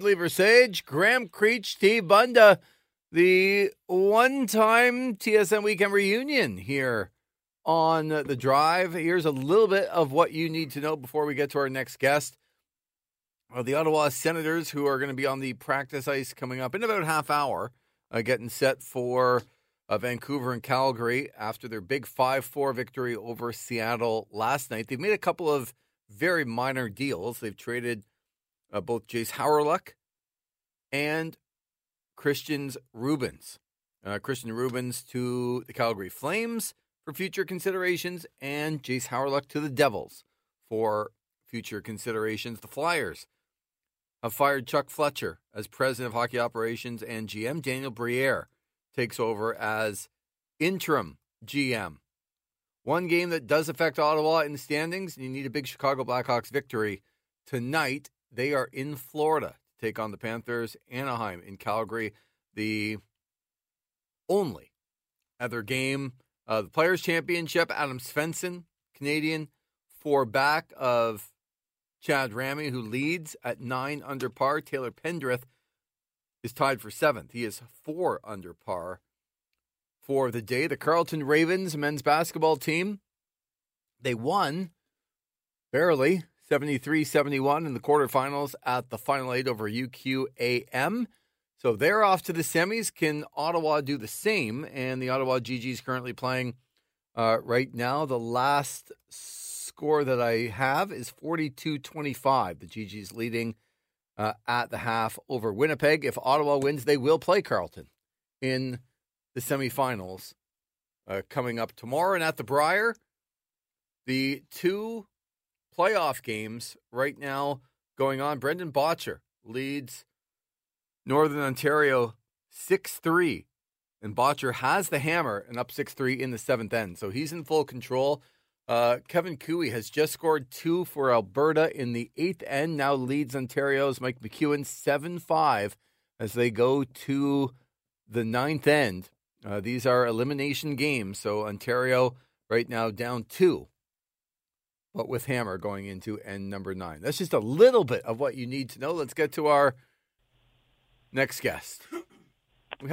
Leaver Sage, Graham Creech, T. Bunda, the one-time TSN Weekend Reunion here on The Drive. Here's a little bit of what you need to know before we get to our next guest. The Ottawa Senators, who are going to be on the practice ice coming up in about a half hour, getting set for Vancouver and Calgary after their big 5-4 victory over Seattle last night. They've made a couple of very minor deals. They've traded both Jace Hawryluk and Christian Rubens to the Calgary Flames for future considerations, and Jace Hawryluk to the Devils for future considerations. The Flyers have fired Chuck Fletcher as president of hockey operations and GM. Daniel Brier takes over as interim GM. One game that does affect Ottawa in the standings, and you need a big Chicago Blackhawks victory tonight. They are in Florida to take on the Panthers. Anaheim in Calgary, the only other game. The Players' Championship, Adam Svensson, Canadian, four back of Chad Ramey, who leads at 9 under par. Taylor Pendrith is tied for 7th. He is 4 under par for the day. The Carleton Ravens men's basketball team, they won barely 73-71 in the quarterfinals at the Final Eight over UQAM. So they're off to the semis. Can Ottawa do the same? And the Ottawa GG's currently playing right now. The last score that I have is 42-25. The GG's leading at the half over Winnipeg. If Ottawa wins, they will play Carleton in the semifinals coming up tomorrow. And at the Brier, the two playoff games right now going on. Brendan Bottcher leads Northern Ontario 6-3, and Bottcher has the hammer and up 6-3 in the seventh end. So he's in full control. Kevin Cooey has just scored 2 for Alberta in the eighth end, now leads Ontario's Mike McEwen 7-5 as they go to the ninth end. These are elimination games, so Ontario right now down 2. But with hammer going into end number 9. That's just a little bit of what you need to know. Let's get to our next guest. I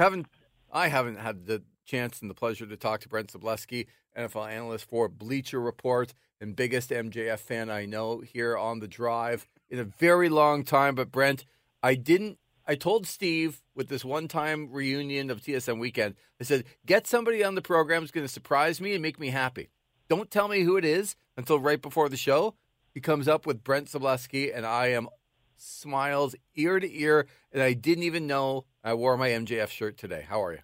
haven't had the chance and the pleasure to talk to Brent Sobleski, NFL analyst for Bleacher Report and biggest MJF fan I know here on The Drive in a very long time. But Brent, I told Steve with this one-time reunion of TSN Weekend, I said, get somebody on the program who's going to surprise me and make me happy. Don't tell me who it is until right before the show. He comes up with Brent Sobleski, and I am smiles ear to ear, and I didn't even know I wore my MJF shirt today. How are you?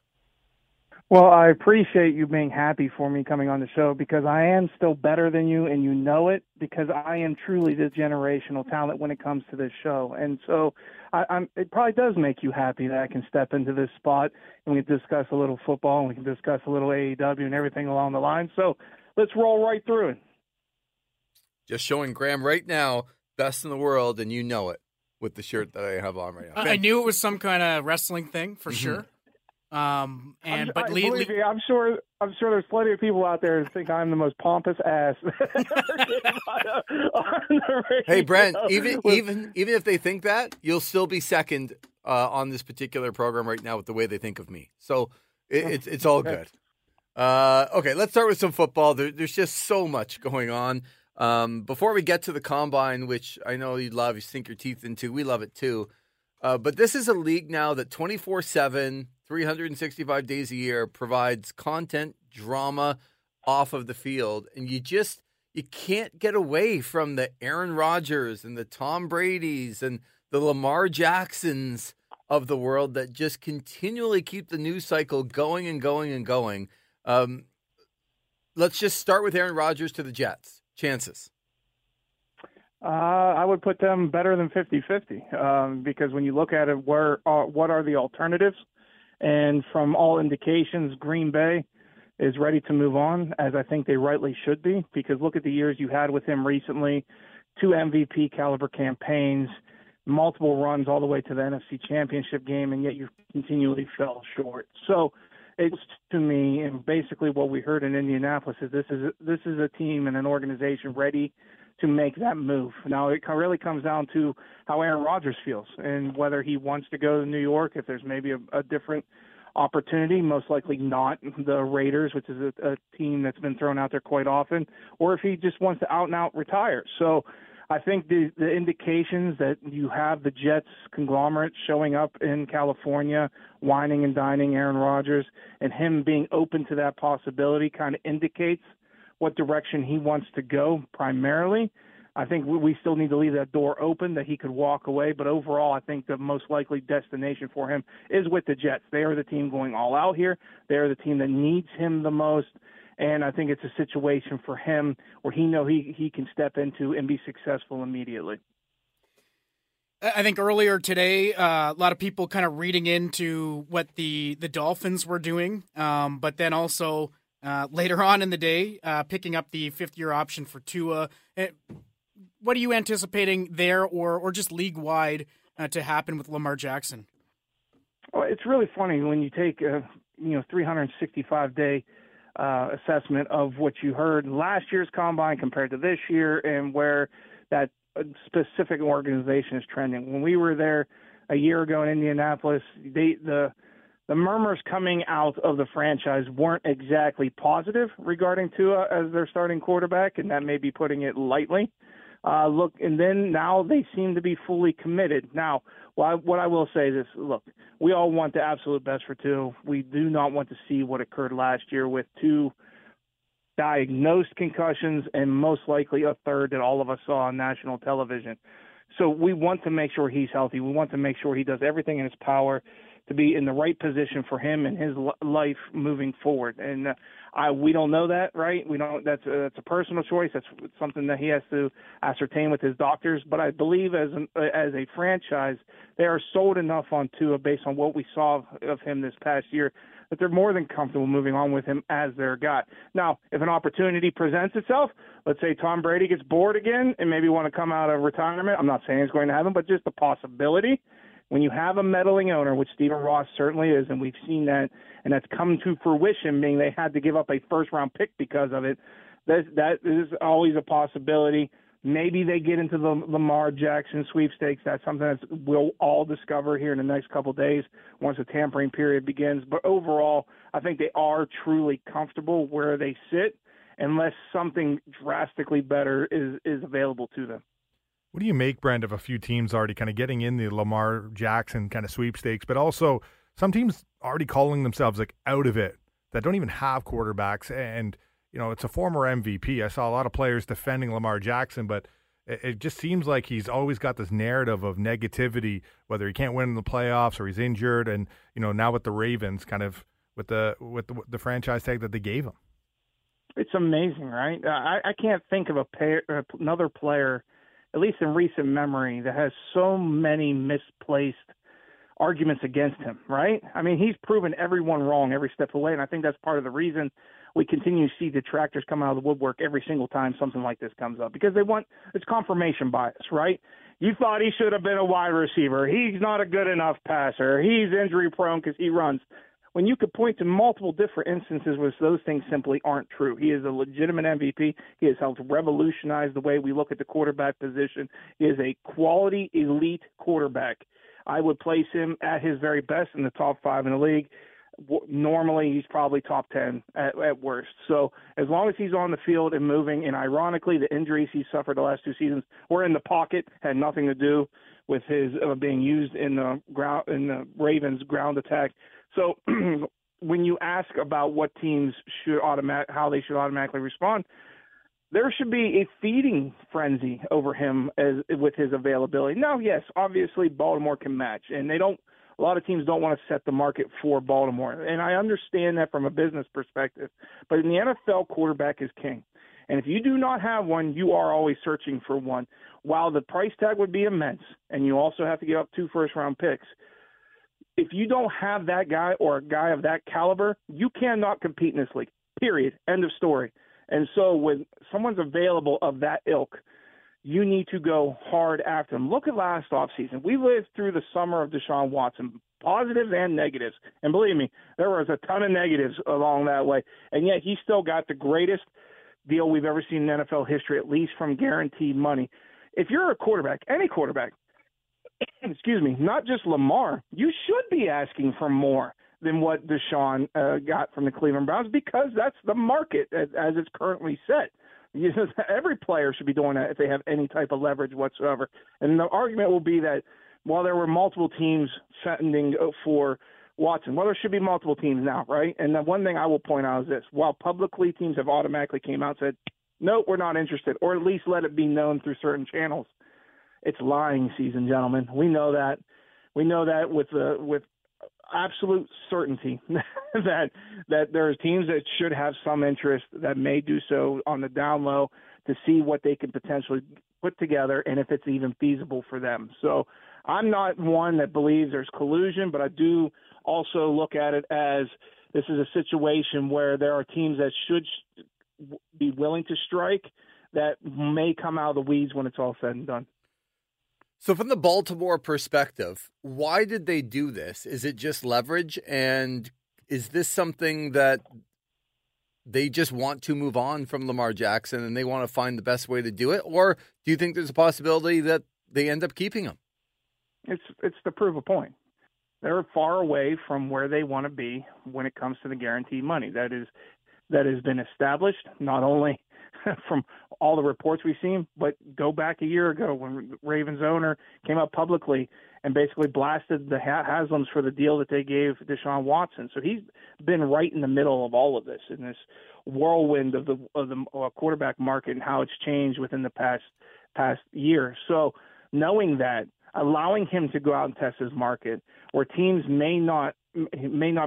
Well, I appreciate you being happy for me coming on the show, because I am still better than you, and you know it, because I am truly the generational talent when it comes to this show. And so it probably does make you happy that I can step into this spot and we can discuss a little football and we can discuss a little AEW and everything along the line. So let's roll right through it. Just showing Graham right now, best in the world, and you know it with the shirt that I have on right now. I knew it was some kind of wrestling thing for sure. I'm sure there's plenty of people out there who think I'm the most pompous ass. Hey Brent, even if they think that, you'll still be second on this particular program right now with the way they think of me. So it's all good. Okay, let's start with some football. There's just so much going on. Before we get to the combine, which I know you love, you sink your teeth into, we love it too. But this is a league now that 24/7, 365 days a year provides content, drama off of the field. And you can't get away from the Aaron Rodgers and the Tom Brady's and the Lamar Jacksons of the world that just continually keep the news cycle going and going and going. Let's just start with Aaron Rodgers to the Jets. Chances? I would put them better than 50-50 because when you look at it, what are the alternatives? And from all indications, Green Bay is ready to move on, as I think they rightly should be, because look at the years you had with him recently, 2 MVP caliber campaigns, multiple runs all the way to the NFC Championship game, and yet you continually fell short. So it's to me, and basically what we heard in Indianapolis is this is a team and an organization ready to make that move. Now, it really comes down to how Aaron Rodgers feels and whether he wants to go to New York, if there's maybe a different opportunity, most likely not the Raiders, which is a team that's been thrown out there quite often, or if he just wants to out-and-out retire. So I think the indications that you have the Jets conglomerate showing up in California, whining and dining Aaron Rodgers, and him being open to that possibility kind of indicates what direction he wants to go primarily. I think we still need to leave that door open that he could walk away. But overall, I think the most likely destination for him is with the Jets. They are the team going all out here. They are the team that needs him the most. And I think it's a situation for him where he knows he can step into and be successful immediately. I think earlier today, a lot of people kind of reading into what the Dolphins were doing, but then also later on in the day, picking up the fifth-year option for Tua. What are you anticipating there or just league-wide to happen with Lamar Jackson? Well, it's really funny when you take a 365-day assessment of what you heard last year's combine compared to this year and where that specific organization is trending. When we were there a year ago in Indianapolis, the murmurs coming out of the franchise weren't exactly positive regarding Tua as their starting quarterback, and that may be putting it lightly. Now they seem to be fully committed. Now, what I will say is, look, we all want the absolute best for Tua. We do not want to see what occurred last year with two diagnosed concussions and most likely a third that all of us saw on national television. So we want to make sure he's healthy. We want to make sure he does everything in his power to be in the right position for him and his life moving forward. And we don't know that, right? We don't. That's a personal choice. That's something that he has to ascertain with his doctors. But I believe as a franchise, they are sold enough on Tua based on what we saw of him this past year that they're more than comfortable moving on with him as their guy. Now, if an opportunity presents itself, let's say Tom Brady gets bored again and maybe want to come out of retirement. I'm not saying it's going to happen, but just the possibility. When you have a meddling owner, which Stephen Ross certainly is, and we've seen that, and that's come to fruition, meaning they had to give up a first-round pick because of it, that is always a possibility. Maybe they get into the Lamar Jackson sweepstakes. That's something that we'll all discover here in the next couple of days once the tampering period begins. But overall, I think they are truly comfortable where they sit unless something drastically better is available to them. What do you make, Brent, of a few teams already kind of getting in the Lamar Jackson kind of sweepstakes, but also some teams already calling themselves like out of it that don't even have quarterbacks? And, it's a former MVP. I saw a lot of players defending Lamar Jackson, but it just seems like he's always got this narrative of negativity, whether he can't win in the playoffs or he's injured. And, now with the Ravens kind of with the franchise tag that they gave him. It's amazing, right? I can't think of another player, at least in recent memory, that has so many misplaced arguments against him, right? I mean, he's proven everyone wrong every step of the way, and I think that's part of the reason we continue to see detractors come out of the woodwork every single time something like this comes up, because it's confirmation bias, right? You thought he should have been a wide receiver. He's not a good enough passer. He's injury-prone because he runs. When you could point to multiple different instances where those things simply aren't true. He is a legitimate MVP. He has helped revolutionize the way we look at the quarterback position. He is a quality elite quarterback. I would place him at his very best in the top 5 in the league. Normally, he's probably top 10 at worst. So as long as he's on the field and moving, and ironically, the injuries he suffered the last two seasons were in the pocket, had nothing to do with his being used in the Ravens' ground attack. So when you ask about what teams should how they should automatically respond, there should be a feeding frenzy over him with his availability. Now, yes, obviously Baltimore can match, and a lot of teams don't want to set the market for Baltimore, and I understand that from a business perspective. But in the NFL, quarterback is king. And if you do not have one, you are always searching for one. While the price tag would be immense, and you also have to give up 2 first-round picks, if you don't have that guy or a guy of that caliber, you cannot compete in this league, period, end of story. And so when someone's available of that ilk, you need to go hard after them. Look at last offseason. We lived through the summer of Deshaun Watson, positives and negatives. And believe me, there was a ton of negatives along that way. And yet he still got the greatest deal we've ever seen in NFL history, at least from guaranteed money. If you're a quarterback, any quarterback, excuse me, not just Lamar, you should be asking for more than what Deshaun got from the Cleveland Browns, because that's the market as it's currently set. You know, every player should be doing that if they have any type of leverage whatsoever. And the argument will be that while there were multiple teams sending for Watson, well, there should be multiple teams now, right? And the one thing I will point out is this. While publicly teams have automatically came out and said, no, we're not interested, or at least let it be known through certain channels, it's lying season, gentlemen. We know that. We know that with absolute certainty that there are teams that should have some interest that may do so on the down low to see what they can potentially put together and if it's even feasible for them. So I'm not one that believes there's collusion, but I do also look at it as this is a situation where there are teams that should be willing to strike that may come out of the weeds when it's all said and done. So from the Baltimore perspective, why did they do this? Is it just leverage? And is this something that they just want to move on from Lamar Jackson and they want to find the best way to do it? Or do you think there's a possibility that they end up keeping him? It's to prove a point. They're far away from where they want to be when it comes to the guaranteed money. That has been established, not only from all the reports we've seen, but go back a year ago when Ravens owner came out publicly and basically blasted the Haslams for the deal that they gave Deshaun Watson. So he's been right in the middle of all of this, in this whirlwind of the quarterback market and how it's changed within the past year. So knowing that, allowing him to go out and test his market, where teams may not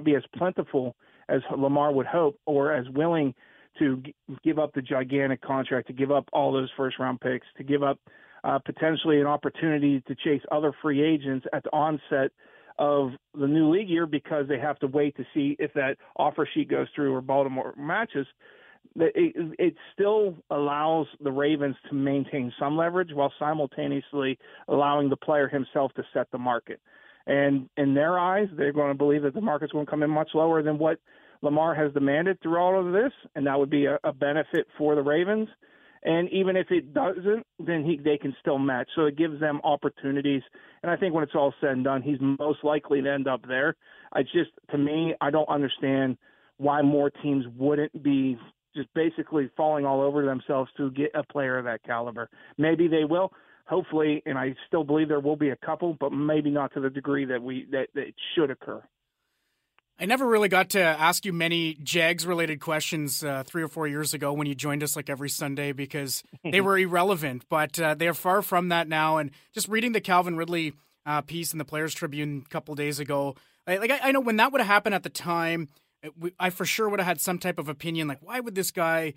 be as plentiful as Lamar would hope, or as willing to give up the gigantic contract, to give up all those first-round picks, to give up potentially an opportunity to chase other free agents at the onset of the new league year, because they have to wait to see if that offer sheet goes through or Baltimore matches. It still allows the Ravens to maintain some leverage while simultaneously allowing the player himself to set the market. And in their eyes, they're going to believe that the market's going to come in much lower than what Lamar has demanded through all of this, and that would be a benefit for the Ravens. And even if it doesn't, then they can still match. So it gives them opportunities. And I think when it's all said and done, he's most likely to end up there. It's just, to me, I don't understand why more teams wouldn't be just basically falling all over themselves to get a player of that caliber. Maybe they will, hopefully, and I still believe there will be a couple, but maybe not to the degree that it should occur. I never really got to ask you many Jags-related questions 3 or 4 years ago when you joined us like every Sunday, because they were irrelevant, but they are far from that now. And just reading the Calvin Ridley piece in the Players' Tribune a couple days ago, I know when that would have happened at the time, I for sure would have had some type of opinion, like, why would this guy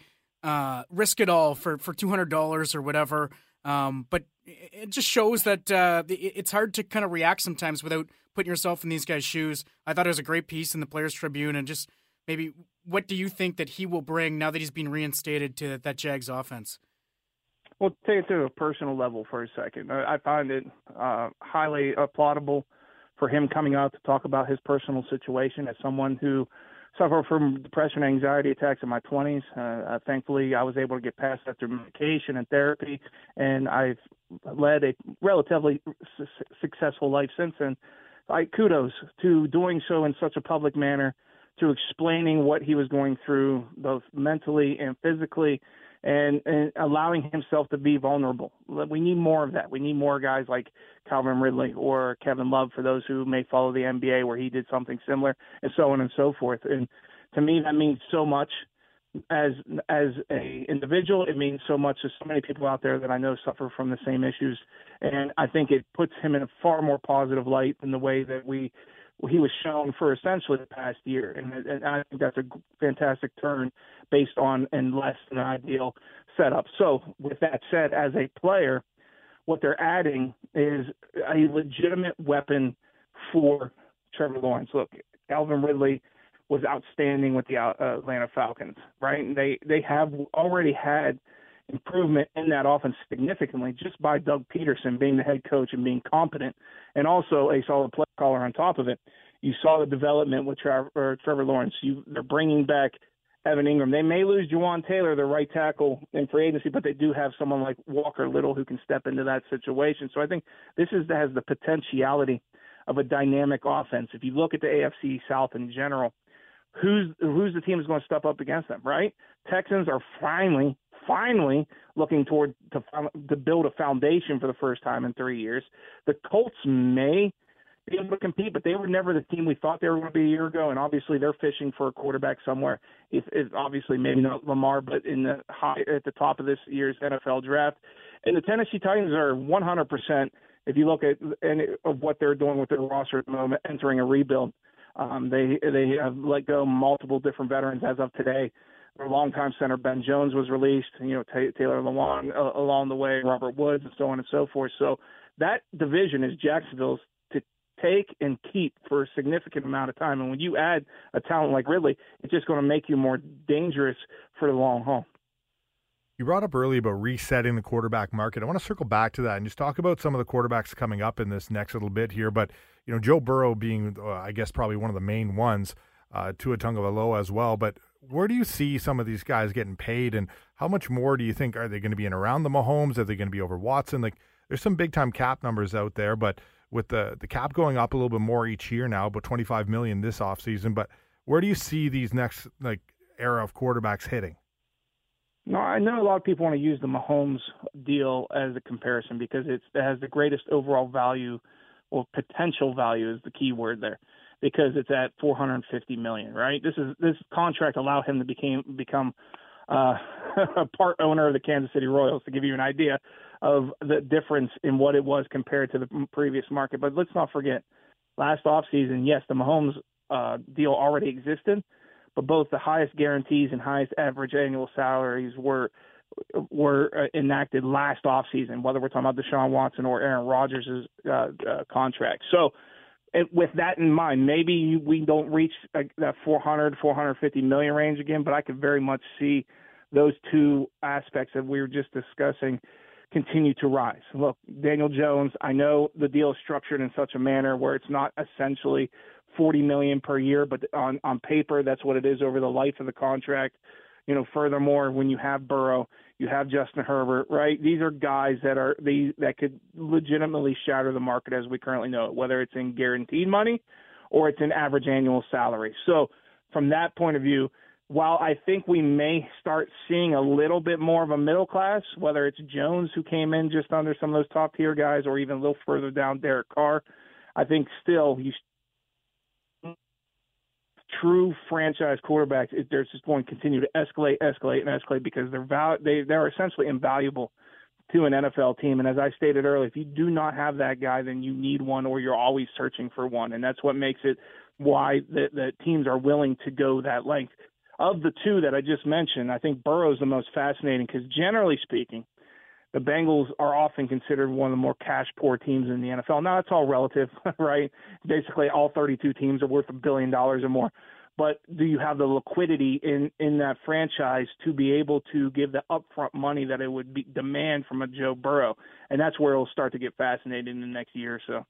risk it all for $200 or whatever? But it just shows that it's hard to kind of react sometimes without putting yourself in these guys' shoes. I thought it was a great piece in the Players' Tribune, and just maybe what do you think that he will bring now that he's been reinstated to that Jags offense? Well, take it to a personal level for a second. I find it highly applaudable for him coming out to talk about his personal situation as someone who suffer from depression and anxiety attacks in my 20s. Thankfully, I was able to get past that through medication and therapy, and I've led a relatively successful life since then. Kudos to doing so in such a public manner, to explaining what he was going through, both mentally and physically, and allowing himself to be vulnerable. We need more of that. We need more guys like Calvin Ridley or Kevin Love, for those who may follow the NBA, where he did something similar, and so on and so forth. And to me, that means so much as a individual. It means so much to so many people out there that I know suffer from the same issues. And I think it puts him in a far more positive light than the way that he was shown for essentially the past year. And I think that's a fantastic turn based on and less than ideal setup. So with that said, as a player, what they're adding is a legitimate weapon for Trevor Lawrence. Look, Calvin Ridley was outstanding with the Atlanta Falcons, right? And they have already had improvement in that offense significantly just by Doug Peterson being the head coach and being competent, and also a solid play caller on top of it. You saw the development with Trevor Lawrence. They're bringing back Evan Ingram. They may lose Juwan Taylor, their right tackle, in free agency, but they do have someone like Walker Little who can step into that situation. So I think this has the potentiality of a dynamic offense. If you look at the AFC South in general, who's the team that's going to step up against them, right? Texans are finally looking toward to build a foundation for the first time in 3 years. The Colts may be able to compete, but they were never the team we thought they were going to be a year ago, and obviously they're fishing for a quarterback somewhere. If obviously maybe not Lamar, but at the top of this year's NFL draft. And the Tennessee Titans are 100%, if you look at any of what they're doing with their roster at the moment, entering a rebuild. They have let go multiple different veterans as of today. Their longtime center Ben Jones was released. Taylor Lewan along the way, Robert Woods, and so on and so forth. So that division is Jacksonville's to take and keep for a significant amount of time. And when you add a talent like Ridley, it's just going to make you more dangerous for the long haul. You brought up earlier about resetting the quarterback market. I want to circle back to that and just talk about some of the quarterbacks coming up in this next little bit here. But, Joe Burrow being, I guess, probably one of the main ones, Tua Tagovailoa as well. But where do you see some of these guys getting paid, and how much more do you think are they going to be in around the Mahomes? Are they going to be over Watson? Like, there's some big-time cap numbers out there, but with the cap going up a little bit more each year now, about $25 million this offseason. But where do you see these next era of quarterbacks hitting? No, I know a lot of people want to use the Mahomes deal as a comparison because it has the greatest overall value, or potential value is the key word there, because it's at $450 million, right? This contract allowed him to become a part owner of the Kansas City Royals, to give you an idea of the difference in what it was compared to the previous market. But let's not forget, last offseason, yes, the Mahomes deal already existed, but both the highest guarantees and highest average annual salaries were enacted last offseason, whether we're talking about Deshaun Watson or Aaron Rodgers' contract. So with that in mind, maybe we don't reach that $400-$450 million range again, but I could very much see those two aspects that we were just discussing continue to rise. Look, Daniel Jones, I know the deal is structured in such a manner where it's not essentially $40 million per year, but on paper that's what it is over the life of the contract. Furthermore, when you have Burrow, you have Justin Herbert, right? These are guys that could legitimately shatter the market as we currently know it, whether it's in guaranteed money or it's in average annual salary. So from that point of view, while I think we may start seeing a little bit more of a middle class, whether it's Jones, who came in just under some of those top tier guys, or even a little further down Derek Carr, I think still you true franchise quarterbacks, they're just going to continue to escalate because they're essentially invaluable to an NFL team. And as I stated earlier, if you do not have that guy, then you need one, or you're always searching for one. And that's what makes it why the teams are willing to go that length. Of the two that I just mentioned, I think Burrow's the most fascinating because generally speaking, the Bengals are often considered one of the more cash-poor teams in the NFL. Now, it's all relative, right? Basically, all 32 teams are worth $1 billion or more. But do you have the liquidity in that franchise to be able to give the upfront money that it would demand from a Joe Burrow? And that's where it'll start to get fascinating in the next year or so.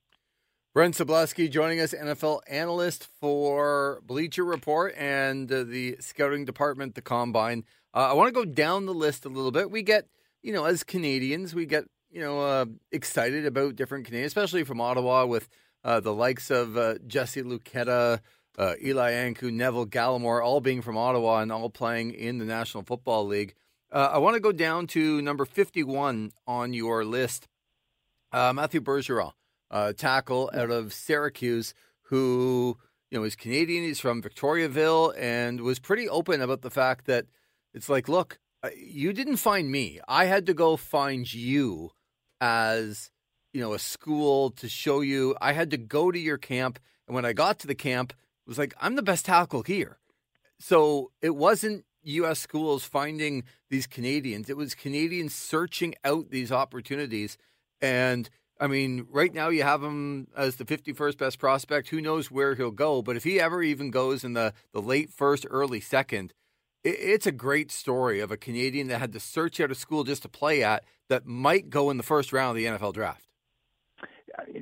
Brent Sobleski joining us, NFL analyst for Bleacher Report and the scouting department, the Combine. I want to go down the list a little bit. We get... as Canadians, we get, excited about different Canadians, especially from Ottawa with the likes of Jesse Luketa, Eli Anku, Neville Gallimore, all being from Ottawa and all playing in the National Football League. I want to go down to number 51 on your list, Matthew Bergeron, tackle out of Syracuse, who, is Canadian. He's from Victoriaville and was pretty open about the fact that it's like, look, you didn't find me. I had to go find you as, a school to show you. I had to go to your camp. And when I got to the camp, it was like, I'm the best tackle here. So it wasn't U.S. schools finding these Canadians. It was Canadians searching out these opportunities. And, right now you have him as the 51st best prospect. Who knows where he'll go? But if he ever even goes in the late first, early second, it's a great story of a Canadian that had to search out a school just to play at that might go in the first round of the NFL draft.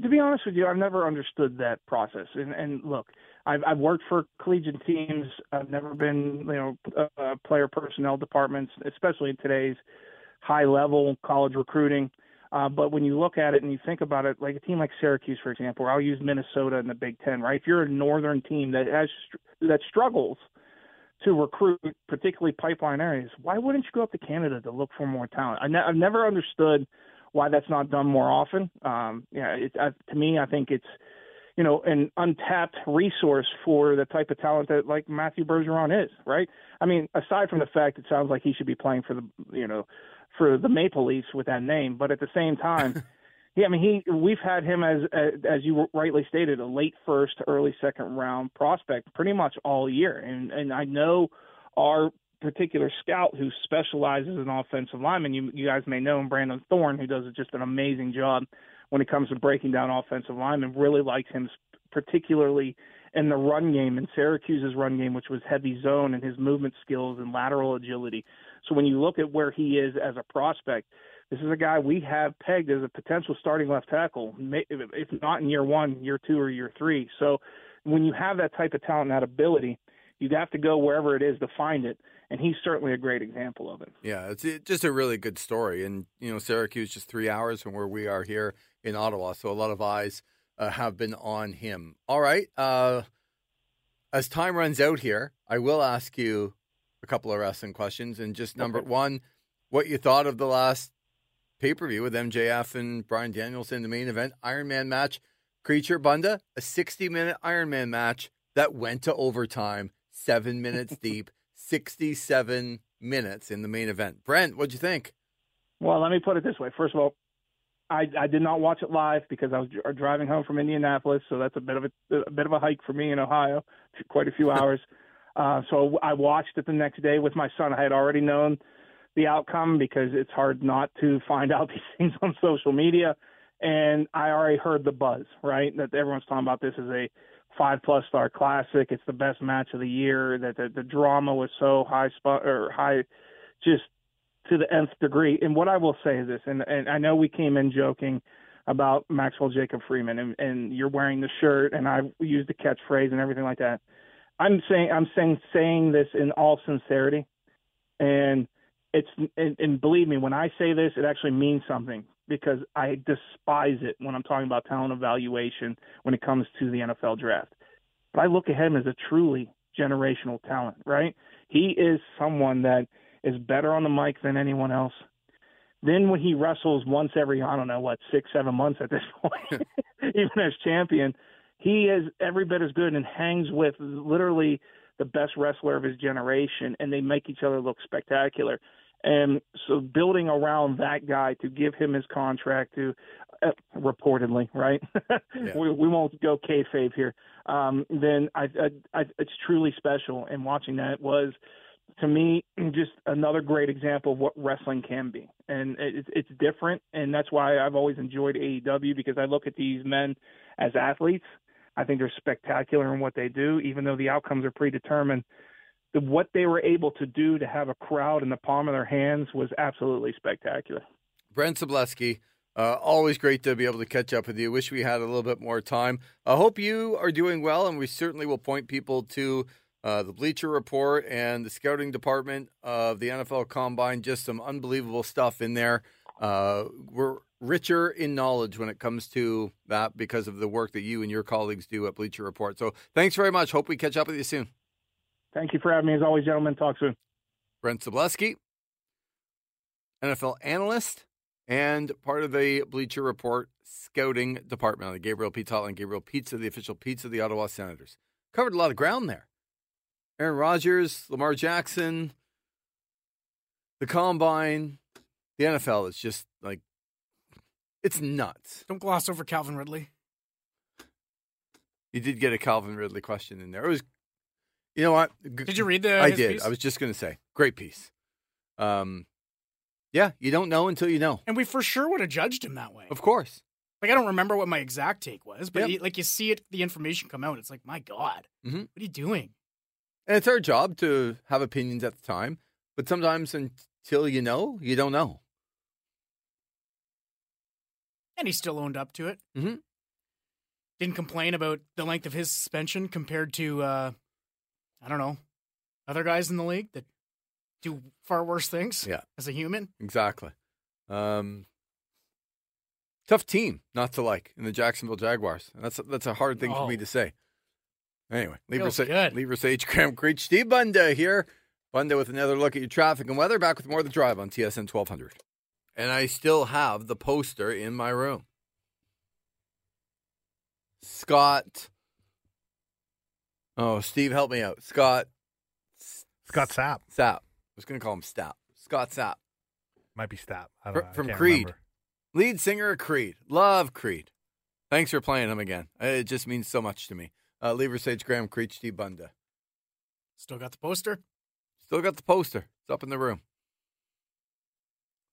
to be honest with you, I've never understood that process. And look, I've worked for collegiate teams. I've never been, player personnel departments, especially in today's high-level college recruiting. But when you look at it and you think about it, like a team like Syracuse, for example, or I'll use Minnesota in the Big Ten, right? If you're a northern team that struggles to recruit, particularly pipeline areas, why wouldn't you go up to Canada to look for more talent? I've never understood why that's not done more often. To me, I think it's, an untapped resource for the type of talent that like Matthew Bergeron is, right? I mean, aside from the fact it sounds like he should be playing for the Maple Leafs with that name, but at the same time, we've had him as you rightly stated, a late first, early second round prospect pretty much all year. And I know our particular scout who specializes in offensive linemen, you guys may know him, Brandon Thorne, who does just an amazing job when it comes to breaking down offensive linemen, really likes him particularly in the run game, in Syracuse's run game, which was heavy zone, and his movement skills and lateral agility. So when you look at where he is as a prospect, this is a guy we have pegged as a potential starting left tackle, if not in year one, year two, or year three. So when you have that type of talent and that ability, you have to go wherever it is to find it, and he's certainly a great example of it. Yeah, it's just a really good story. And, Syracuse just 3 hours from where we are here in Ottawa, so a lot of eyes have been on him. All right, as time runs out here, I will ask you a couple of wrestling questions. And just number one, what you thought of the last pay-per-view with MJF and Bryan Danielson in the main event, Iron Man match, Creature Bunda, a 60-minute Iron Man match that went to overtime, 7 minutes deep, 67 minutes in the main event. Brent, what'd you think? Well, let me put it this way. First of all, I did not watch it live because I was driving home from Indianapolis, so that's a bit of a hike for me in Ohio, quite a few hours. So I watched it the next day with my son. I had already known the outcome because it's hard not to find out these things on social media, and I already heard the buzz, right, that everyone's talking about. This is a 5+ star classic. It's the best match of the year. That the drama was so high, just to the nth degree. And what I will say is this, and I know we came in joking about Maxwell Jacob Freeman, and you're wearing the shirt, and I used the catchphrase and everything like that. I'm saying this in all sincerity, and it's and believe me when I say this, it actually means something, because I despise it when I'm talking about talent evaluation when it comes to the NFL draft. But I look at him as a truly generational talent, right? He is someone that is better on the mic than anyone else. Then when he wrestles once every, 6-7 months at this point, even as champion, he is every bit as good and hangs with literally the best wrestler of his generation, and they make each other look spectacular. And so building around that guy to give him his contract to reportedly, right? Yeah. We won't go kayfabe here. Then it's truly special. And watching that was, to me, just another great example of what wrestling can be. And it's different, and that's why I've always enjoyed AEW, because I look at these men as athletes. I think they're spectacular in what they do, even though the outcomes are predetermined. What they were able to do to have a crowd in the palm of their hands was absolutely spectacular. Brent Sobleski, always great to be able to catch up with you. Wish we had a little bit more time. I hope you are doing well, and we certainly will point people to the Bleacher Report and the scouting department of the NFL Combine. Just some unbelievable stuff in there. We're richer in knowledge when it comes to that because of the work that you and your colleagues do at Bleacher Report. So thanks very much. Hope we catch up with you soon. Thank you for having me. As always, gentlemen, talk soon. Brent Sobleski, NFL analyst and part of the Bleacher Report scouting department on the Gabriel P. Totland, Gabriel Pizza, the official pizza of the Ottawa Senators. Covered a lot of ground there. Aaron Rodgers, Lamar Jackson, the Combine, the NFL is just like, it's nuts. Don't gloss over Calvin Ridley. You did get a Calvin Ridley question in there. It was, you know what? Did you read that? I did. Piece? I was just going to say, great piece. Yeah, you don't know until you know. And we for sure would have judged him that way. Of course. Like, I don't remember what my exact take was, but yep. You see it, the information come out. It's like, my God, What are you doing? And it's our job to have opinions at the time, but sometimes until you know, you don't know. And he still owned up to it. Mm-hmm. didn't complain about the length of his suspension compared to, I don't know, other guys in the league that do far worse things as a human. Exactly. Tough team not to like in the Jacksonville Jaguars. And that's a hard thing for me to say. Anyway, Leaver Sage, Graham Creech, T. Bunda here. Bunda with another look at your traffic and weather. Back with more of The Drive on TSN 1200. And I still have the poster in my room. Steve, help me out. Scott Sapp. Sapp. I was going to call him Stapp. Scott Sapp. Might be Stapp. I don't know. From Creed. Remember. Lead singer of Creed. Love Creed. Thanks for playing him again. It just means so much to me. Leaver Sage, Graham Creech, T. Bunda. Still got the poster? Still got the poster. It's up in the room.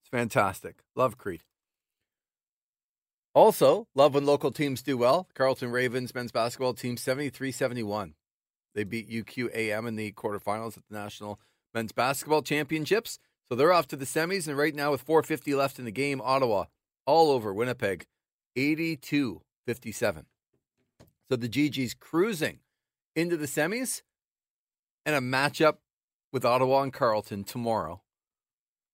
It's fantastic. Love Creed. Also, love when local teams do well. Carleton Ravens men's basketball team 73-71. They beat UQAM in the quarterfinals at the National Men's Basketball Championships. So they're off to the semis, and right now with 4:50 left in the game, Ottawa all over Winnipeg, 82-57. So the GG's cruising into the semis, and a matchup with Ottawa and Carleton tomorrow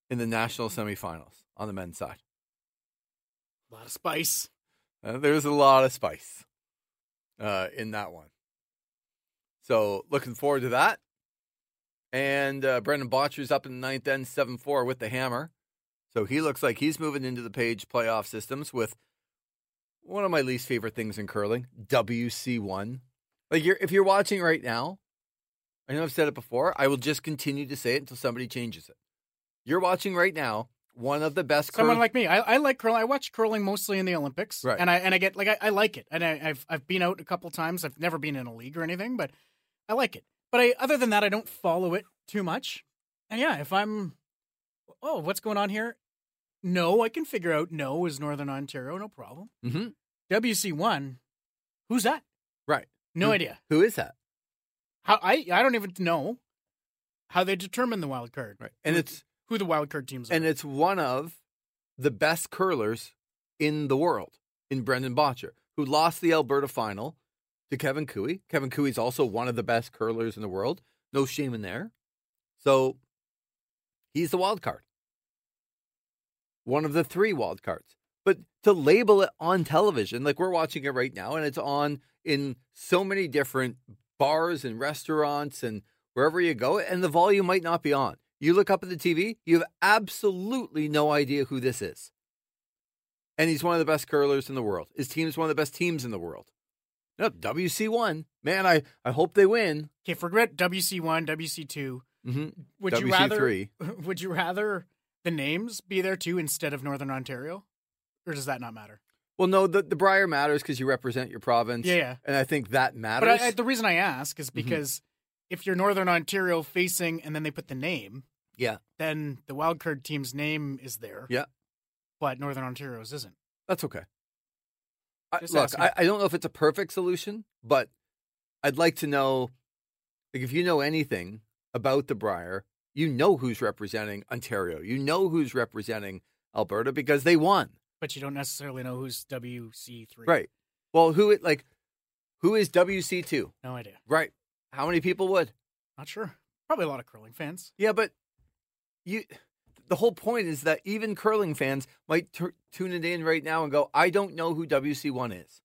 in the national semifinals on the men's side. A lot of spice. There's a lot of spice in that one. So looking forward to that. And Brendan Bottcher's up in the ninth end, 7-4 with the hammer. So he looks like he's moving into the Page playoff systems with one of my least favorite things in curling, WC1. Like if you're watching right now, I know I've said it before, I will just continue to say it until somebody changes it. You're watching right now. One of the best. Someone like me, I like curling. I watch curling mostly in the Olympics, right? And I get like I like it, and I've been out a couple times. I've never been in a league or anything, but I like it. But other than that, I don't follow it too much. And yeah, if I'm what's going on here? No, I can figure out. No is Northern Ontario, no problem. Mm-hmm. WC1, who's that? Right, no idea. Who is that? How I don't even know how they determine the wild card. Right, and it's who the wildcard teams are. And it's one of the best curlers in the world, in Brendan Bottcher, who lost the Alberta final to Kevin Cooey. Kevin Cooey's also one of the best curlers in the world. No shame in there. So he's the wild card. One of the three wild cards. But to label it on television, like we're watching it right now, and it's on in so many different bars and restaurants and wherever you go, and the volume might not be on. You look up at the TV, you have absolutely no idea who this is. And he's one of the best curlers in the world. His team's one of the best teams in the world. No, WC1. Man, I hope they win. Okay, forget WC1, WC2. Mm-hmm. Would WC3. Would you rather the names be there too instead of Northern Ontario? Or does that not matter? Well, no, the Brier matters because you represent your province. Yeah. And I think that matters. But the reason I ask is because if you're Northern Ontario facing and then they put the name... Yeah. Then the wildcard team's name is there. Yeah. But Northern Ontario's isn't. That's okay. I don't know if it's a perfect solution, but I'd like to know, like, if you know anything about the Brier, you know who's representing Ontario. You know who's representing Alberta because they won. But you don't necessarily know who's WC3. Right. Well, who is WC2? No idea. Right. How many people would? Not sure. Probably a lot of curling fans. Yeah, but... The whole point is that even curling fans might tune it in right now and go, I don't know who WC1 is.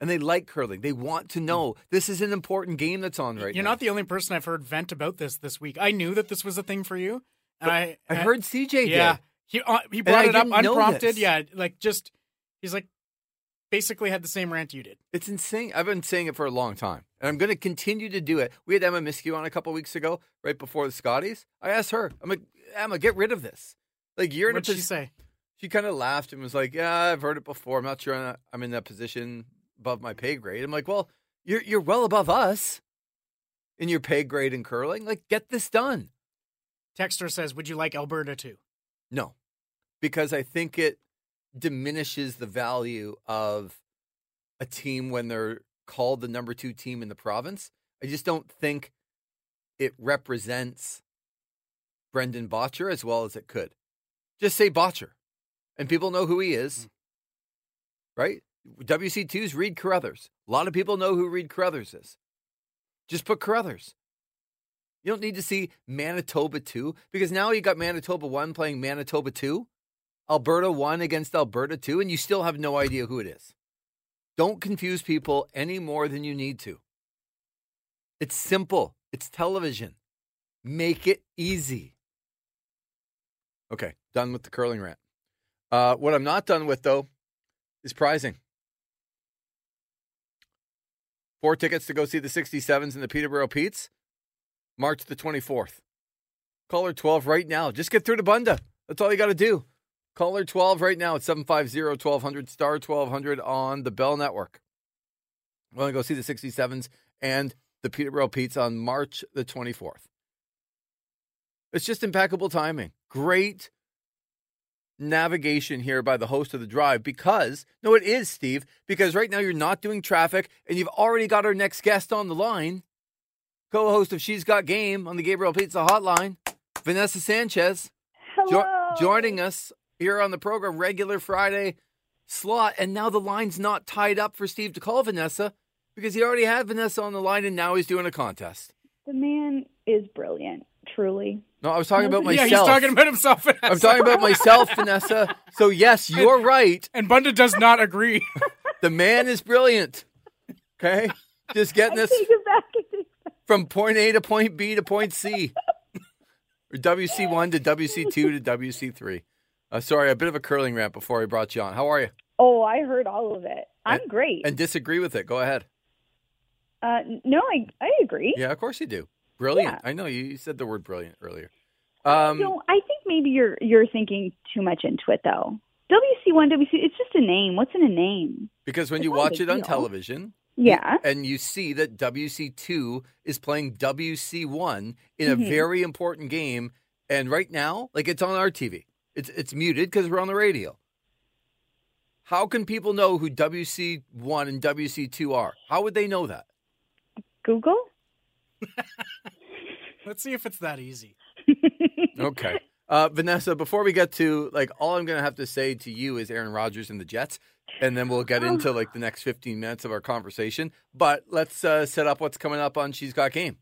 And they like curling. They want to know. This is an important game that's on right now. You're not the only person I've heard vent about this week. I knew that this was a thing for you. And I heard CJ did. He brought it up unprompted. Yeah, he's basically had the same rant you did. It's insane. I've been saying it for a long time. And I'm going to continue to do it. We had Emma Miskew on a couple weeks ago, right before the Scotties. I asked her, I'm like, Emma, get rid of this. Like, you're in a position. What'd she say? She kind of laughed and was like, yeah, I've heard it before. I'm not sure I'm in that position above my pay grade. I'm like, well, you're well above us in your pay grade in curling. Like, get this done. Texter says, would you like Alberta too? No, because I think it diminishes the value of a team when they're called the number 2 team in the province. I just don't think it represents Brendan Bottcher as well as it could. Just say Bottcher, and people know who he is, right? WC2's Reed Carruthers. A lot of people know who Reed Carruthers is. Just put Carruthers. You don't need to see Manitoba 2, because now you got Manitoba 1 playing Manitoba 2, Alberta 1 against Alberta 2, and you still have no idea who it is. Don't confuse people any more than you need to. It's simple. It's television. Make it easy. Okay, done with the curling rant. What I'm not done with, though, is prizing. 4 tickets to go see the 67s and the Peterborough Petes. March the 24th. Caller 12 right now. Just get through to Bunda. That's all you got to do. Caller 12 right now at 750-1200, star 1200 on the Bell Network. We're going to go see the 67s and the Peterborough Petes on March the 24th. It's just impeccable timing. Great navigation here by the host of the drive because, no, it is, Steve, because right now you're not doing traffic and you've already got our next guest on the line. Co-host of She's Got Game on the Gabriel Pizza Hotline, Vanessa Sanchez. Hello. Joining us here on the program, regular Friday slot. And now the line's not tied up for Steve to call Vanessa because he already had Vanessa on the line and now he's doing a contest. The man is brilliant, truly. No, I was talking about myself. Yeah, he's talking about himself, Vanessa. I'm talking about myself, Vanessa. So, yes, you're right. And Bunda does not agree. The man is brilliant. Okay? Just getting this. From point A to point B to point C. Or WC1 to WC2 to WC3. Sorry, a bit of a curling rant before I brought you on. How are you? Oh, I heard all of it. I'm great. And disagree with it. Go ahead. No, I agree. Yeah, of course you do. Brilliant. Yeah. I know you said the word brilliant earlier. No, I think maybe you're thinking too much into it, though. WC1, WC, it's just a name. What's in a name? Because when you watch it on television... Yeah. And you see that WC2 is playing WC1 in a very important game. And right now, like it's on our TV. It's muted because we're on the radio. How can people know who WC1 and WC2 are? How would they know that? Google? Let's see if it's that easy. Okay. Vanessa, before we get to, like, all I'm going to have to say to you is Aaron Rodgers and the Jets. And then we'll get into, like, the next 15 minutes of our conversation. But let's set up what's coming up on She's Got Game.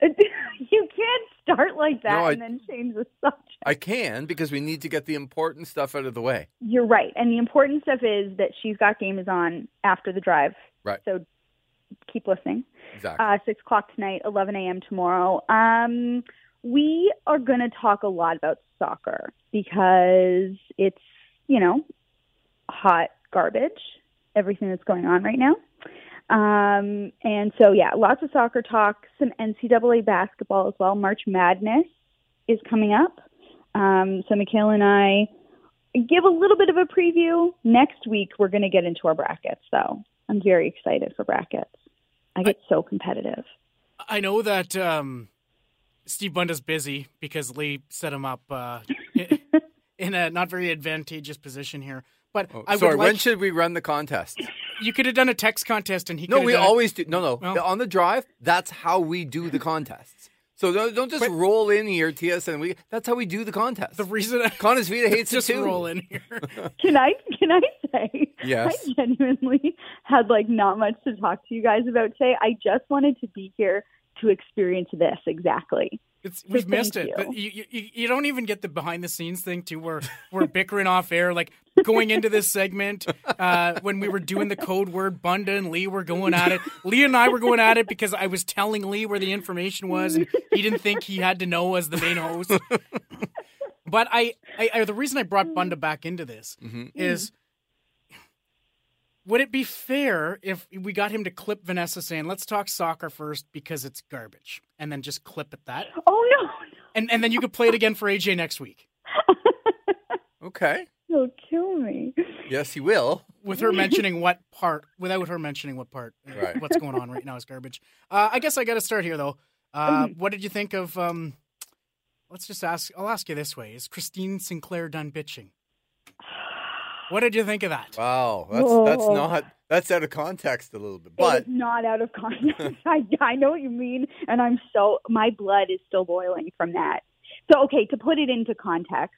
You can't start like that and then change the subject. I can, because we need to get the important stuff out of the way. You're right. And the important stuff is that She's Got Game is on after the drive. Right. So keep listening. Exactly. 6 o'clock tonight, 11 a.m. tomorrow. We are going to talk a lot about soccer because it's, you know, hot garbage, everything that's going on right now. And so, yeah, lots of soccer talk, some NCAA basketball as well. March Madness is coming up. So Mikhail and I give a little bit of a preview. Next week, we're going to get into our brackets, though. I'm very excited for brackets. I get so competitive. I know that Steve Bunda's busy because Lee set him up in a not very advantageous position here. But when should we run the contest? You could have done a text contest and he could have do. No. On the drive, that's how we do the contests. So don't just roll in here, TSN. That's how we do the contest. The reason Contest Vita hates it, just too. Roll in here. Can I say? Yes. I genuinely had, like, not much to talk to you guys about today. I just wanted to be here to experience this exactly. We've missed it. You don't even get the behind-the-scenes thing, too, where we're bickering off air. Like, going into this segment, when we were doing the code word, Bunda and Lee were going at it. Lee and I were going at it because I was telling Lee where the information was, and he didn't think he had to know as the main host. But the reason I brought Bunda back into this is, would it be fair if we got him to clip Vanessa saying, let's talk soccer first because it's garbage, and then just clip at that? Oh, no. And then you could play it again for AJ next week. Okay. He'll kill me. Yes, he will. With her mentioning what part, without her mentioning what part, right. What's going on right now is garbage. I guess I got to start here, though. What did you think of, I'll ask you this way. Is Christine Sinclair done bitching? What did you think of that? Wow, that's out of context a little bit. But it's not out of context. I know what you mean, and my blood is still boiling from that. So, okay, to put it into context,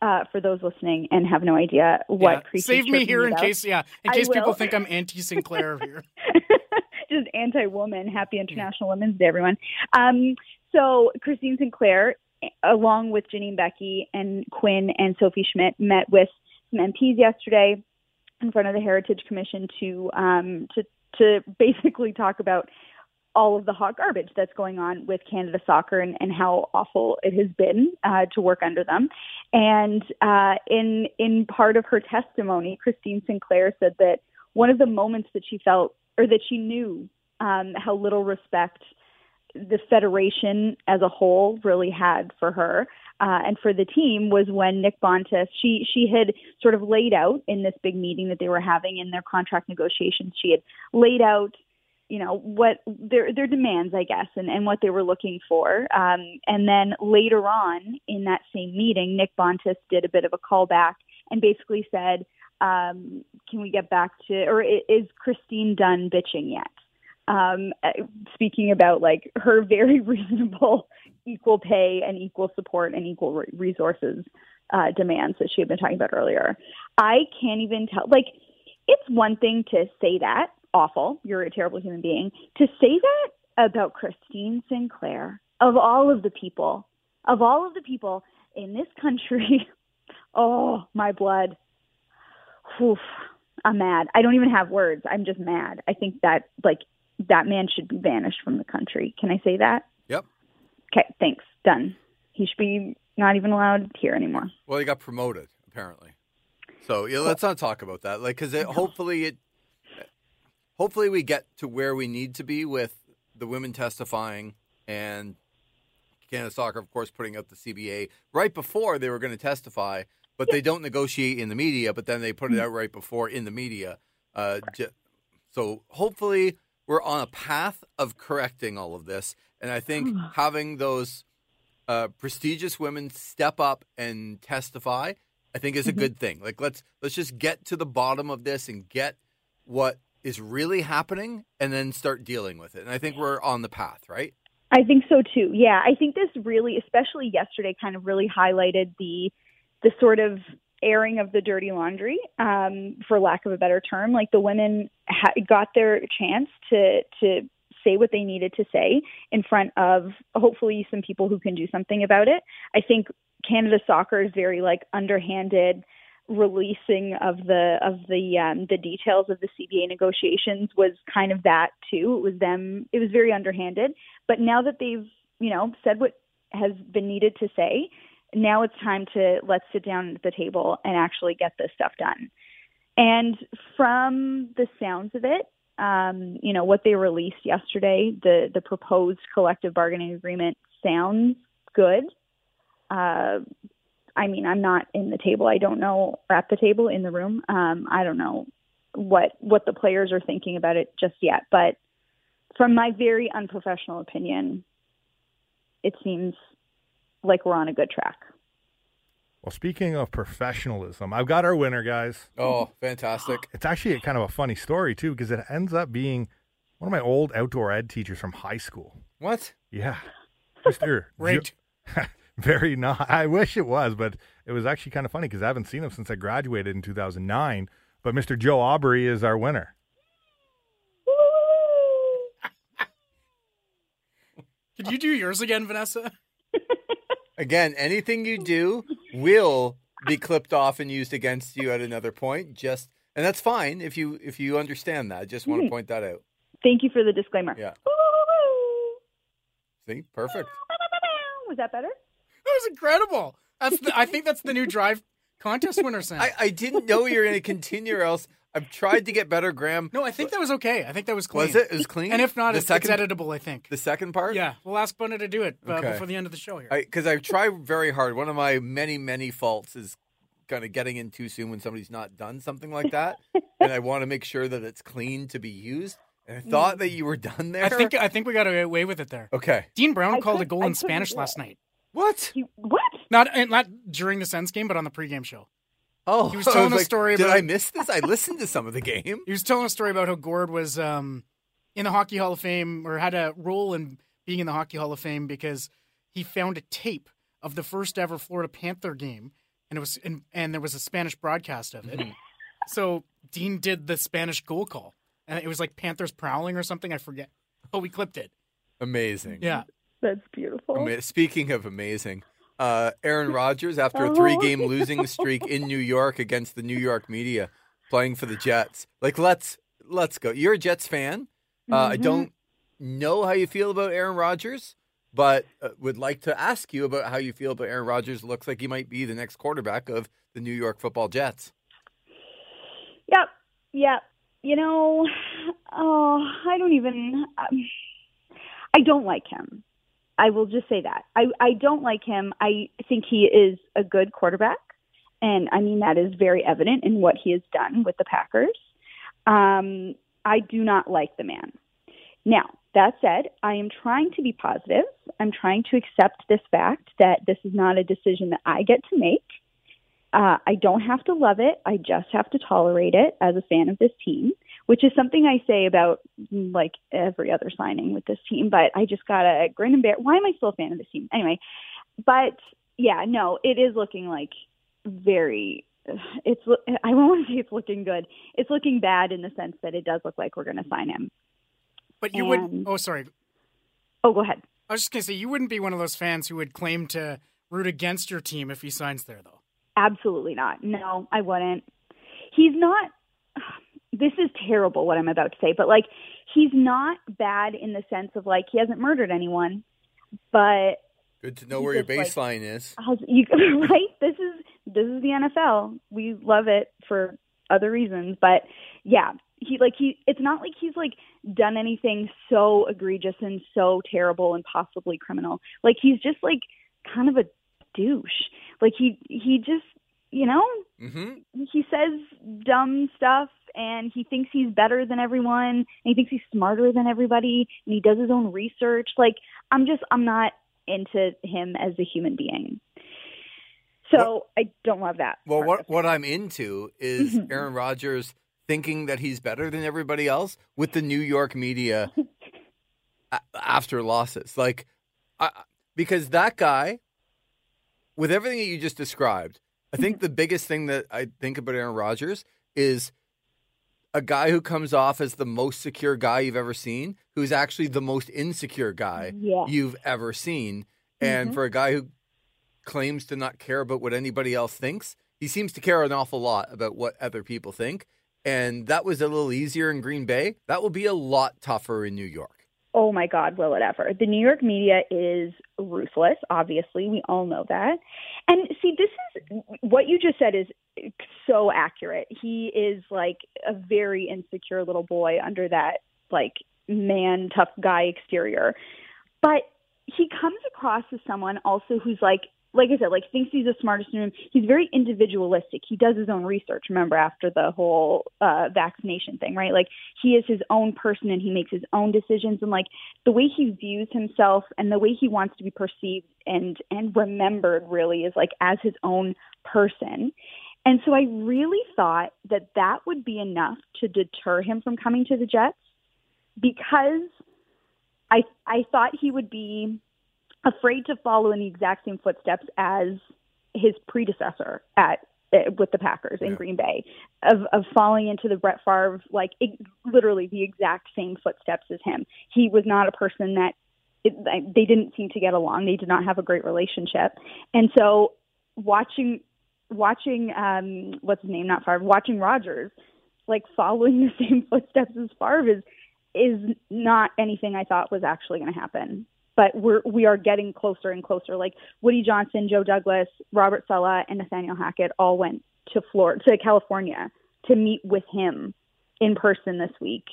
for those listening and have no idea what Creech is. Save me here in case people think I'm anti-Sinclair here. Just anti-woman. Happy International Women's Day, everyone. So Christine Sinclair, along with Janine Becky and Quinn and Sophie Schmidt, met with some MPs yesterday in front of the Heritage Commission to basically talk about all of the hot garbage that's going on with Canada Soccer and how awful it has been to work under them. And in part of her testimony, Christine Sinclair said that one of the moments that she felt, or that she knew, how little respect the Federation as a whole really had for her and for the team was when Nick Bontis, she had sort of laid out in this big meeting that they were having in their contract negotiations, she had laid out, you know, what their demands, I guess, and what they were looking for. And then later on in that same meeting, Nick Bontis did a bit of a callback and basically said, can we get back to, or is Christine done bitching yet? Speaking about like her very reasonable equal pay and equal support and equal resources demands that she had been talking about earlier. I can't even tell, like, it's one thing to say that, awful, you're a terrible human being, to say that about Christine Sinclair, of all of the people in this country. Oh, my blood. Oof, I'm mad. I don't even have words. I'm just mad. I think that, like, that man should be banished from the country. Can I say that? Yep. Okay, thanks. Done. He should be not even allowed here anymore. Well, he got promoted, apparently. So yeah, let's not talk about that. Like, because hopefully we get to where we need to be with the women testifying and Canada Soccer, of course, putting out the CBA right before they were going to testify, but they don't negotiate in the media, but then they put it out right before in the media. So hopefully we're on a path of correcting all of this. And I think having those prestigious women step up and testify, I think is a good thing. Like, let's just get to the bottom of this and get what is really happening and then start dealing with it. And I think we're on the path, right? I think so too. Yeah. I think this really, especially yesterday, kind of really highlighted the sort of airing of the dirty laundry, for lack of a better term. Like, the women got their chance to say what they needed to say in front of hopefully some people who can do something about it. I think Canada Soccer is very, like, underhanded releasing of the details of the CBA negotiations was kind of that too. It was very underhanded, but now that they've, you know, said what has been needed to say, now it's time to let's sit down at the table and actually get this stuff done. And from the sounds of it, you know, what they released yesterday, the proposed collective bargaining agreement sounds good. I mean, I'm not in the table. I don't know, at the table, in the room. I don't know what the players are thinking about it just yet. But from my very unprofessional opinion, it seems like we're on a good track. Well, speaking of professionalism, I've got our winner, guys. Oh, fantastic. It's actually kind of a funny story, too, because it ends up being one of my old outdoor ed teachers from high school. What? Yeah. Mr. Great. Very not. I wish it was, but it was actually kind of funny because I haven't seen him since I graduated in 2009. But Mr. Joe Aubrey is our winner. Could you do yours again, Vanessa? Again, anything you do will be clipped off and used against you at another point. Just, and that's fine if you understand that. I just want to point that out. Thank you for the disclaimer. Yeah. See, perfect. Was that better? That was incredible. I think that's the new Drive contest winner sound. I didn't know you were going to continue, or else I've tried to get better, Graham. No, I think that was okay. I think that was clean. Was it? It was clean? And if not, it's editable, I think. The second part? Yeah. We'll ask Bunda to do it before the end of the show here. Because I try very hard. One of my many, many faults is kind of getting in too soon when somebody's not done something like that. And I want to make sure that it's clean to be used. And I thought that you were done there. I think we got away with it there. Okay. Dean Brown called a goal in Spanish last night. What? What? Not during the Sens game, but on the pregame show. Oh, he was telling a story. Did I miss this? I listened to some of the game. He was telling a story about how Gord was in the Hockey Hall of Fame, or had a role in being in the Hockey Hall of Fame, because he found a tape of the first ever Florida Panther game and it was and there was a Spanish broadcast of it. Mm-hmm. So Dean did the Spanish goal call, and it was like Panthers prowling or something. I forget. Oh, we clipped it. Amazing. Yeah, that's beautiful. Speaking of amazing, Aaron Rodgers, after a three-game losing streak in New York against the New York media, playing for the Jets. Like, let's go. You're a Jets fan. Mm-hmm. I don't know how you feel about Aaron Rodgers, but would like to ask you about how you feel about Aaron Rodgers. Looks like he might be the next quarterback of the New York Football Jets. Yep. You know, I don't like him. I will just say that. I don't like him. I think he is a good quarterback. And, I mean, that is very evident in what he has done with the Packers. I do not like the man. Now, that said, I am trying to be positive. I'm trying to accept this fact that this is not a decision that I get to make. I don't have to love it. I just have to tolerate it as a fan of this team, which is something I say about, like, every other signing with this team. But I just got to grin and bear. Why am I still a fan of this team? Anyway, but, yeah, no, it is looking like I won't want to say it's looking good. It's looking bad in the sense that it does look like we're going to sign him. But you wouldn't... Oh, sorry. Oh, go ahead. I was just going to say, you wouldn't be one of those fans who would claim to root against your team if he signs there, though. Absolutely not. No, I wouldn't. He's not... This is terrible what I'm about to say, but, like, he's not bad in the sense of, like, he hasn't murdered anyone, but... Good to know where your baseline is. Right? This is the NFL. We love it for other reasons, but yeah, it's not like he's like done anything so egregious and so terrible and possibly criminal. Like, he's just like kind of a douche. Like he just, you know, mm-hmm. He says dumb stuff and he thinks he's better than everyone and he thinks he's smarter than everybody and he does his own research. Like, I'm not into him as a human being. So I don't love that. Well, what I'm into is mm-hmm. Aaron Rodgers thinking that he's better than everybody else with the New York media after losses. Like, because that guy, with everything that you just described, I think the biggest thing that I think about Aaron Rodgers is a guy who comes off as the most secure guy you've ever seen, who's actually the most insecure guy you've ever seen. And mm-hmm. for a guy who claims to not care about what anybody else thinks, he seems to care an awful lot about what other people think. And that was a little easier in Green Bay. That will be a lot tougher in New York. Oh my God, will it ever. The New York media is ruthless, obviously. We all know that. And see, what you just said is so accurate. He is like a very insecure little boy under that, like, man, tough guy exterior. But he comes across as someone also who's like I said, like, thinks he's the smartest in the room. He's very individualistic. He does his own research, remember, after the whole vaccination thing, right? Like, he is his own person and he makes his own decisions. And, like, the way he views himself and the way he wants to be perceived and remembered really is, like, as his own person. And so I really thought that would be enough to deter him from coming to the Jets, because I thought he would be afraid to follow in the exact same footsteps as his predecessor with the Packers in Green Bay, of falling into the Brett Favre, like, literally the exact same footsteps as him. He was not a person that they didn't seem to get along. They did not have a great relationship. And so watching Rodgers, like, following the same footsteps as Favre is not anything I thought was actually going to happen. But we are getting closer and closer. Like, Woody Johnson, Joe Douglas, Robert Sala, and Nathaniel Hackett all went to California to meet with him in person this week,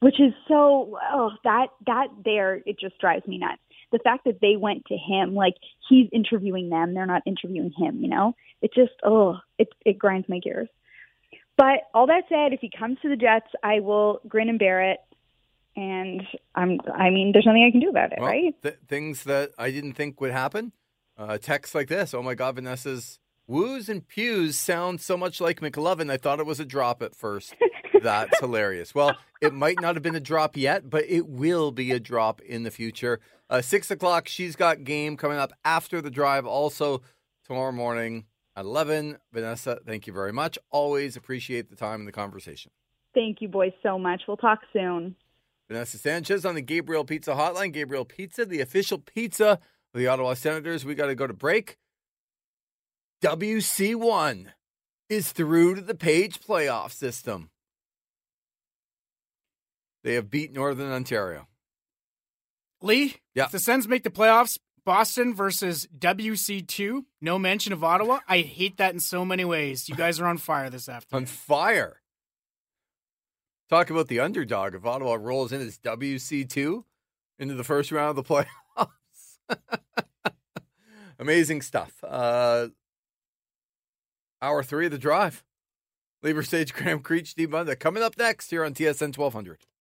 which is so it just drives me nuts. The fact that they went to him, like, he's interviewing them, they're not interviewing him. You know, it just it grinds my gears. But all that said, if he comes to the Jets, I will grin and bear it. And there's nothing I can do about it, right? Things that I didn't think would happen. Texts like this. Oh, my God, Vanessa's woos and pews sound so much like McLovin. I thought it was a drop at first. That's hilarious. Well, it might not have been a drop yet, but it will be a drop in the future. 6:00, she's got game coming up after the drive. Also, tomorrow morning, at 11. Vanessa, thank you very much. Always appreciate the time and the conversation. Thank you, boys, so much. We'll talk soon. Vanessa Sanchez on the Gabriel Pizza Hotline. Gabriel Pizza, the official pizza of the Ottawa Senators. We got to go to break. WC1 is through to the Page playoff system. They have beat Northern Ontario. Lee, yeah. If the Sens make the playoffs, Boston versus WC2, no mention of Ottawa. I hate that in so many ways. You guys are on fire this afternoon. On fire. Talk about the underdog. If Ottawa rolls in as WC2 into the first round of the playoffs. Amazing stuff. Hour three of the drive. Leaver Sage, Graham Creech, T. Bunda. Coming up next here on TSN 1200.